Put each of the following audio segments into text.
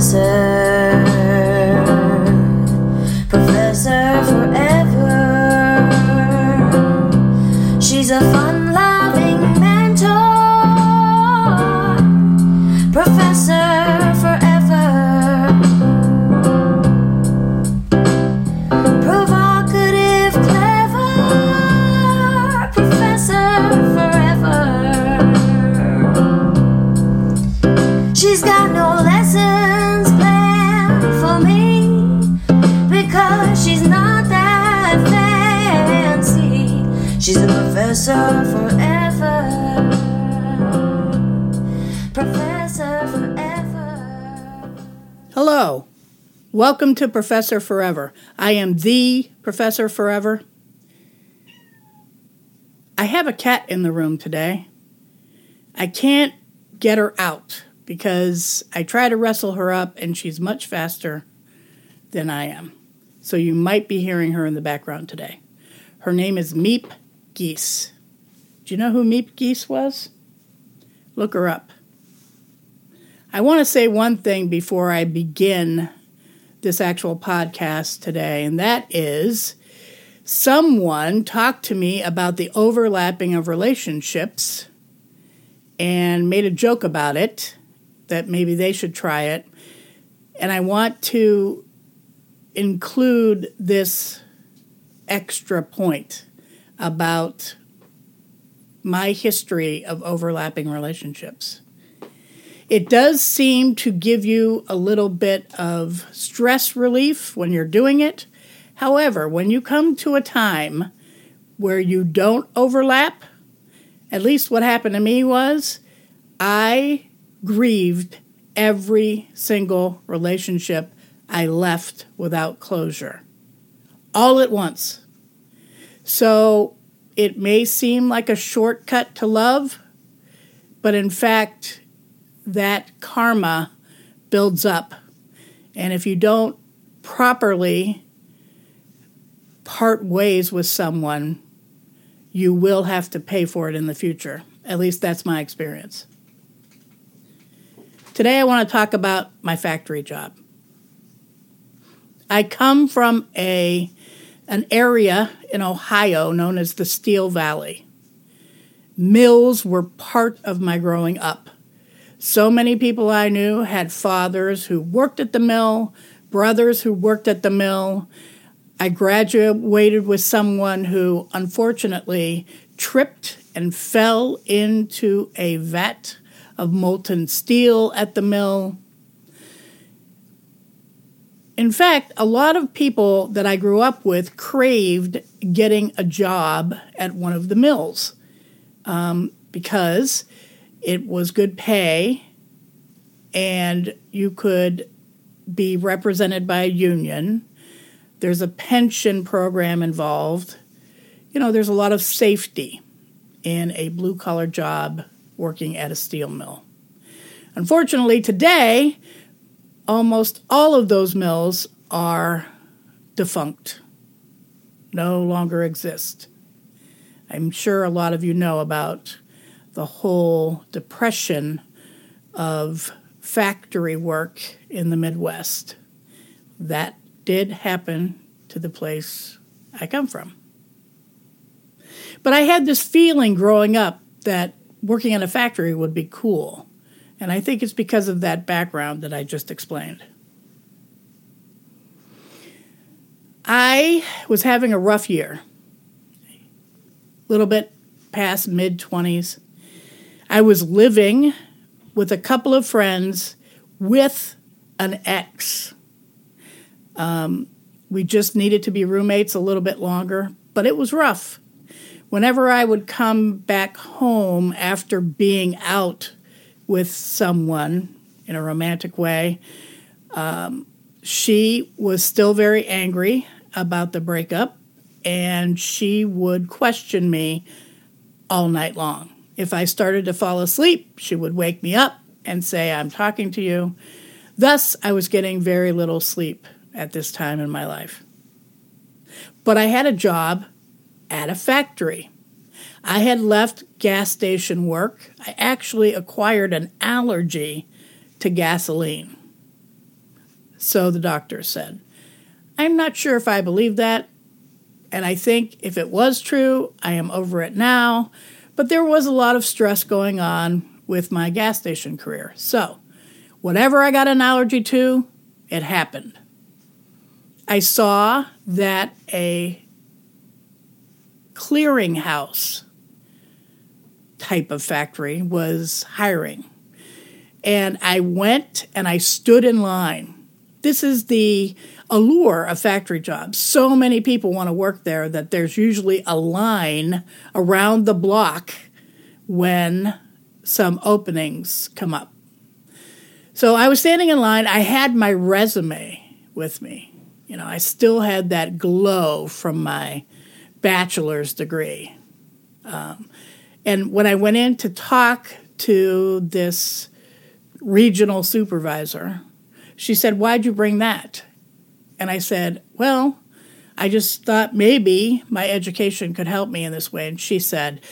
Professor forever. She's a fun-loving mentor, Professor forever. Provocative, clever, Professor forever. She's got no lessons forever, Professor forever. Hello, welcome to Professor Forever. I am the Professor Forever. I have a cat in the room today. I can't get her out because I try to wrestle her up and she's much faster than I am. So you might be hearing her in the background today. Her name is Miep Gies. Do you know who Miep Gies was? Look her up. I want to say one thing before I begin this actual podcast today, and that is someone talked to me about the overlapping of relationships and made a joke about it, that maybe they should try it. And I want to include this extra point about my history of overlapping relationships. It does seem to give you a little bit of stress relief when you're doing it. However, when you come to a time where you don't overlap, at least what happened to me was I grieved every single relationship I left without closure, all at once. So it may seem like a shortcut to love, but in fact, that karma builds up. And if you don't properly part ways with someone, you will have to pay for it in the future. At least that's my experience. Today, I want to talk about my factory job. I come from an area in Ohio known as the Steel Valley. Mills were part of my growing up. So many people I knew had fathers who worked at the mill, brothers who worked at the mill. I graduated with someone who unfortunately tripped and fell into a vat of molten steel at the mill. In fact, a lot of people that I grew up with craved getting a job at one of the mills because it was good pay and you could be represented by a union. There's a pension program involved. You know, there's a lot of safety in a blue-collar job working at a steel mill. Unfortunately, today, almost all of those mills are defunct, no longer exist. I'm sure a lot of you know about the whole depression of factory work in the Midwest. That did happen to the place I come from. But I had this feeling growing up that working in a factory would be cool. And I think it's because of that background that I just explained. I was having a rough year, a little bit past mid-20s. I was living with a couple of friends with an ex. We just needed to be roommates a little bit longer, but it was rough. Whenever I would come back home after being out with someone in a romantic way, she was still very angry about the breakup, and she would question me all night long. If I started to fall asleep, she would wake me up and say, "I'm talking to you." Thus, I was getting very little sleep at this time in my life. But I had a job at a factory. I had left gas station work. I actually acquired an allergy to gasoline. so the doctor said. I'm not sure if I believe that, and I think if it was true, I am over it now, but there was a lot of stress going on with my gas station career. So, whatever I got an allergy to, it happened. I saw that a clearinghouse type of factory was hiring. And I went and I stood in line. This is the allure of factory jobs. So many people want to work there that there's usually a line around the block when some openings come up. So I was standing in line. I had my resume with me. You know, I still had that glow from my bachelor's degree. And when I went in to talk to this regional supervisor, she said, "Why'd you bring that?" And I said, "Well, I just thought maybe my education could help me in this way." And she said,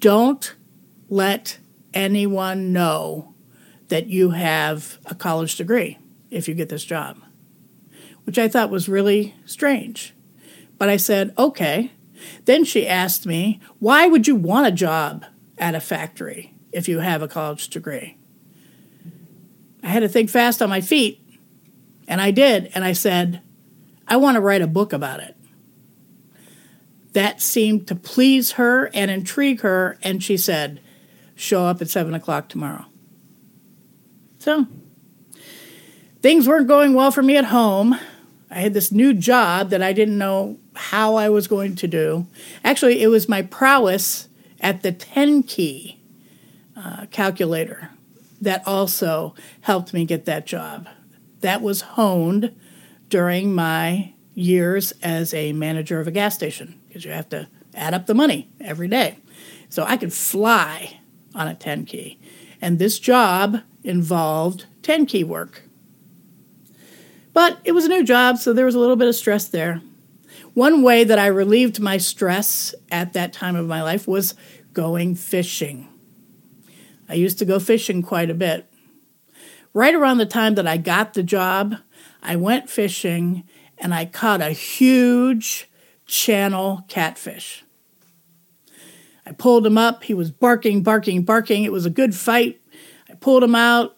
"Don't let anyone know that you have a college degree if you get this job," which I thought was really strange. But I said, "Okay." Then she asked me, "Why would you want a job at a factory if you have a college degree?" I had to think fast on my feet, and I did. And I said, "I want to write a book about it." That seemed to please her and intrigue her, and she said, "Show up at 7 o'clock tomorrow." So things weren't going well for me at home. I had this new job that I didn't know how I was going to do. Actually, it was my prowess at the 10-key calculator that also helped me get that job. That was honed during my years as a manager of a gas station because you have to add up the money every day. So I could fly on a 10-key. And this job involved 10-key work. But it was a new job, so there was a little bit of stress there. One way that I relieved my stress at that time of my life was going fishing. I used to go fishing quite a bit. Right around the time that I got the job, I went fishing and I caught a huge channel catfish. I pulled him up. He was barking. It was a good fight. I pulled him out,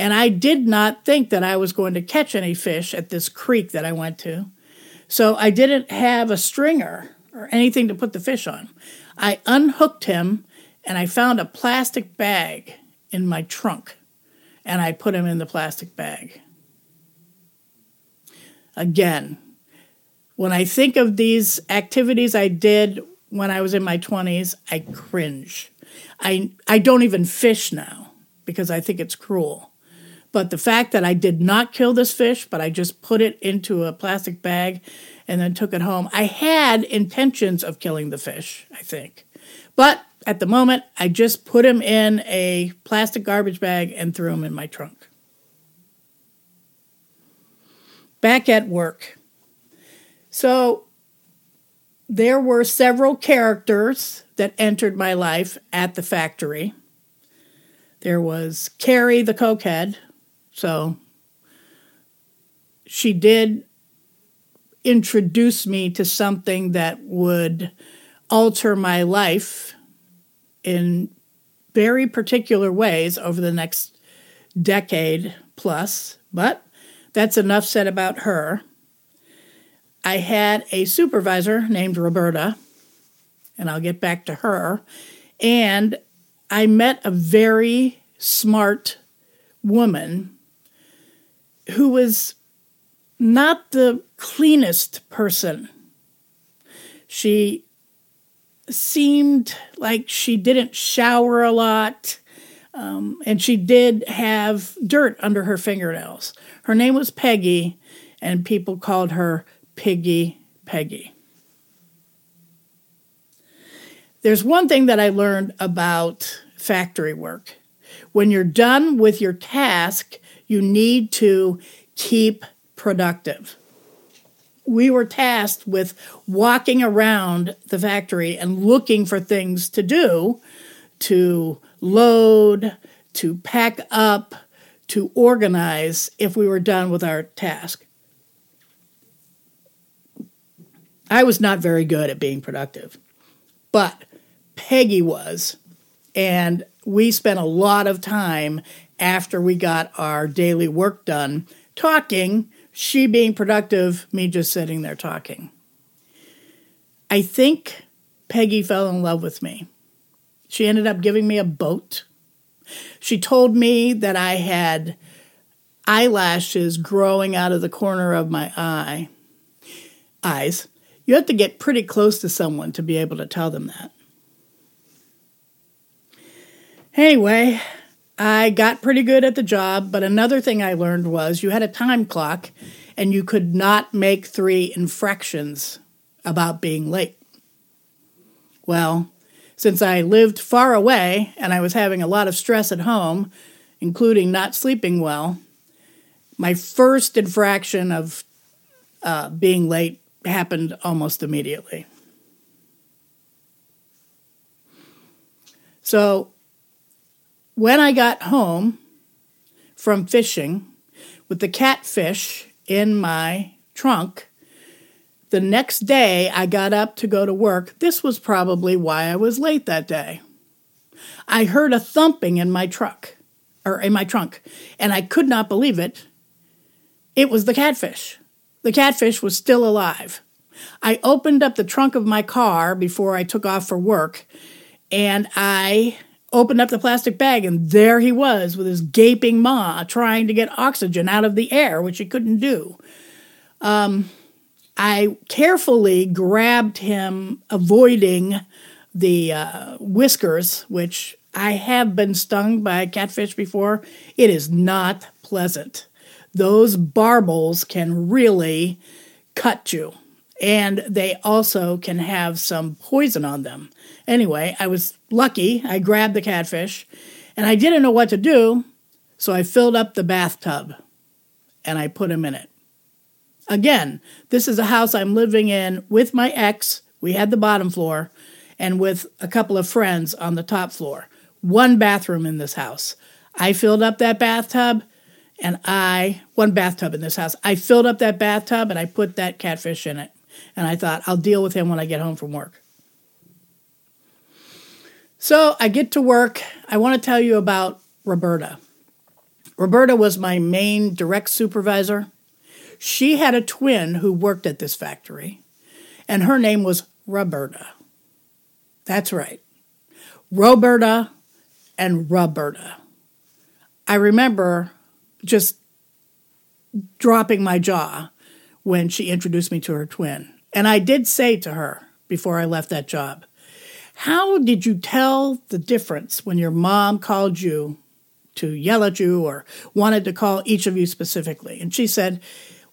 and I did not think that I was going to catch any fish at this creek that I went to. So I didn't have a stringer or anything to put the fish on. I unhooked him, and I found a plastic bag in my trunk, and I put him in the plastic bag. Again, when I think of these activities I did when I was in my 20s, I cringe. I don't even fish now because I think it's cruel. But the fact that I did not kill this fish, but I just put it into a plastic bag and then took it home. I had intentions of killing the fish, I think. But at the moment, I just put him in a plastic garbage bag and threw him in my trunk. Back at work. So there were several characters that entered my life at the factory. There was Carrie the cokehead. So she did introduce me to something that would alter my life in very particular ways over the next decade plus. But that's enough said about her. I had a supervisor named Roberta, and I'll get back to her. And I met a very smart woman who was not the cleanest person. She seemed like she didn't shower a lot, and she did have dirt under her fingernails. Her name was Peggy, and people called her Piggy Peggy. There's one thing that I learned about factory work. When you're done with your task, you need to keep productive. We were tasked with walking around the factory and looking for things to do, to load, to pack up, to organize if we were done with our task. I was not very good at being productive, but Peggy was, and we spent a lot of time after we got our daily work done talking, she being productive, me just sitting there talking. I think Peggy fell in love with me. She ended up giving me a boat. She told me that I had eyelashes growing out of the corner of my eyes. You have to get pretty close to someone to be able to tell them that. Anyway, I got pretty good at the job, but another thing I learned was you had a time clock and you could not make 3 infractions about being late. Well, since I lived far away and I was having a lot of stress at home, including not sleeping well, my first infraction of being late happened almost immediately. So when I got home from fishing with the catfish in my trunk, the next day I got up to go to work. This was probably why I was late that day. I heard a thumping in my trunk, and I could not believe it. It was the catfish. The catfish was still alive. I opened up the trunk of my car before I took off for work, and I opened up the plastic bag, and there he was with his gaping maw trying to get oxygen out of the air, which he couldn't do. I carefully grabbed him, avoiding the whiskers, which I have been stung by a catfish before. It is not pleasant. Those barbels can really cut you, and they also can have some poison on them. Anyway, I was lucky. I grabbed the catfish, and I didn't know what to do, so I filled up the bathtub, and I put him in it. Again, this is a house I'm living in with my ex. We had the bottom floor, and with a couple of friends on the top floor. One bathroom in this house. I filled up that bathtub. I filled up that bathtub and I put that catfish in it. And I thought, I'll deal with him when I get home from work. So I get to work. I want to tell you about Roberta. Roberta was my main direct supervisor. She had a twin who worked at this factory, and her name was Roberta. That's right. Roberta and Roberta. I remember just dropping my jaw when she introduced me to her twin. And I did say to her before I left that job, how did you tell the difference when your mom called you to yell at you or wanted to call each of you specifically? And she said,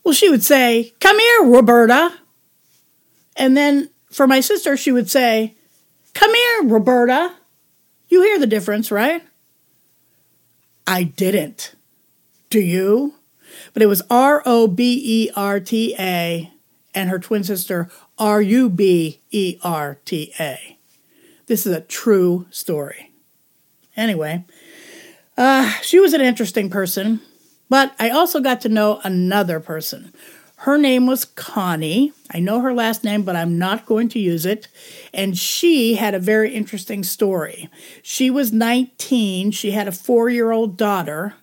well, she would say, come here, Roberta. And then for my sister, she would say, come here, Roberta. You hear the difference, right? I didn't. Do you? But it was Roberta and her twin sister Ruberta. This is a true story. Anyway, she was an interesting person, but I also got to know another person. Her name was Connie. I know her last name, but I'm not going to use it. And she had a very interesting story. She was 19. She had a 4-year-old daughter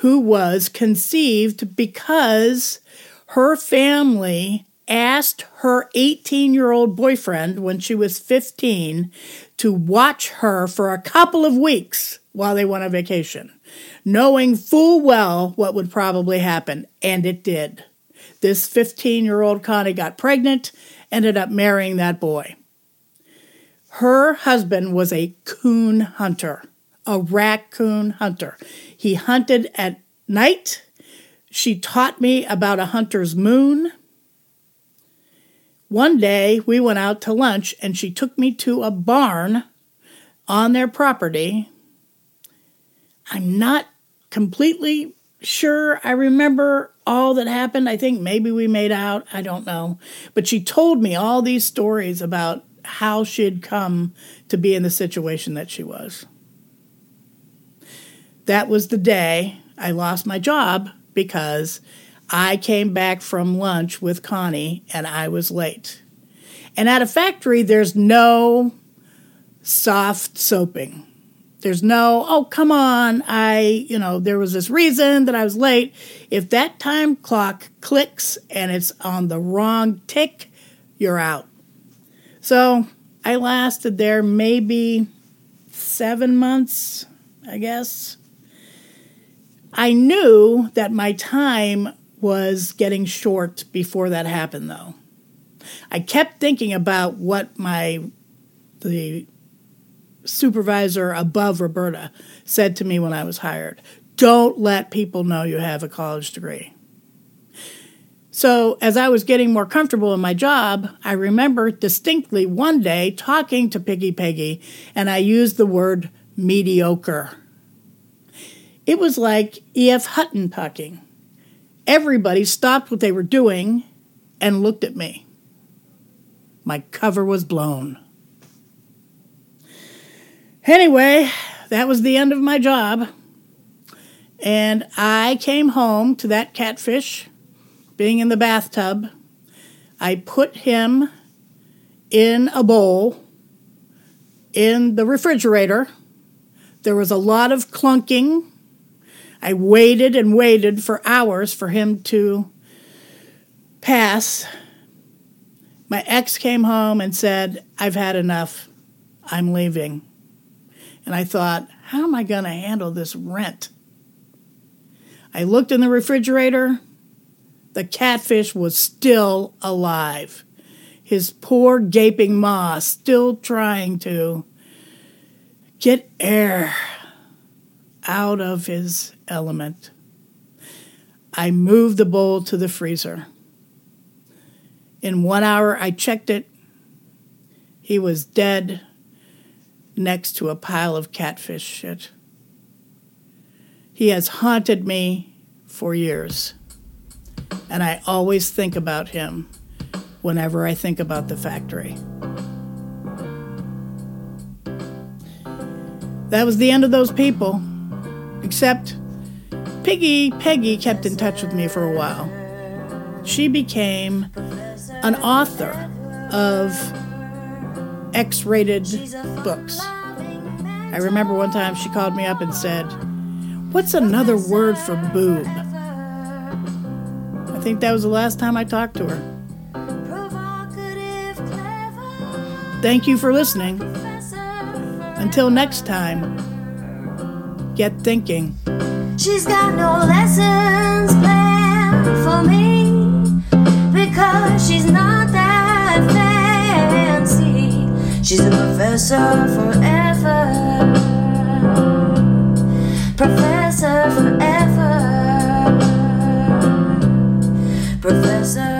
who was conceived because her family asked her 18-year-old boyfriend when she was 15 to watch her for a couple of weeks while they went on vacation, knowing full well what would probably happen, and it did. This 15-year-old Connie got pregnant, ended up marrying that boy. Her husband was a coon hunter. A raccoon hunter. He hunted at night. She taught me about a hunter's moon. One day we went out to lunch and she took me to a barn on their property. I'm not completely sure I remember all that happened. I think maybe we made out. I don't know. But she told me all these stories about how she had come to be in the situation that she was. That was the day I lost my job because I came back from lunch with Connie and I was late. And at a factory, there's no soft soaping. There's no, oh, come on, there was this reason that I was late. If that time clock clicks and it's on the wrong tick, you're out. So I lasted there maybe 7 months, I guess. I knew that my time was getting short before that happened, though. I kept thinking about what the supervisor above Roberta said to me when I was hired. Don't let people know you have a college degree. So as I was getting more comfortable in my job, I remember distinctly one day talking to Piggy Peggy, and I used the word mediocre. It was like E.F. Hutton talking. Everybody stopped what they were doing and looked at me. My cover was blown. Anyway, that was the end of my job. And I came home to that catfish being in the bathtub. I put him in a bowl in the refrigerator. There was a lot of clunking. I waited and waited for hours for him to pass. My ex came home and said, I've had enough. I'm leaving. And I thought, how am I going to handle this rent? I looked in the refrigerator. The catfish was still alive. His poor gaping maw still trying to get air out of his element. I moved the bowl to the freezer. In 1 hour, I checked it. He was dead next to a pile of catfish shit. He has haunted me for years, and I always think about him whenever I think about the factory. That was the end of those people, except Piggy Peggy kept in touch with me for a while. She became an author of X-rated books. I remember one time she called me up and said, what's another word for boob? I think that was the last time I talked to her. Thank you for listening. Until next time, get thinking. She's got no lessons planned for me because she's not that fancy. She's a professor forever. Professor forever. Professor.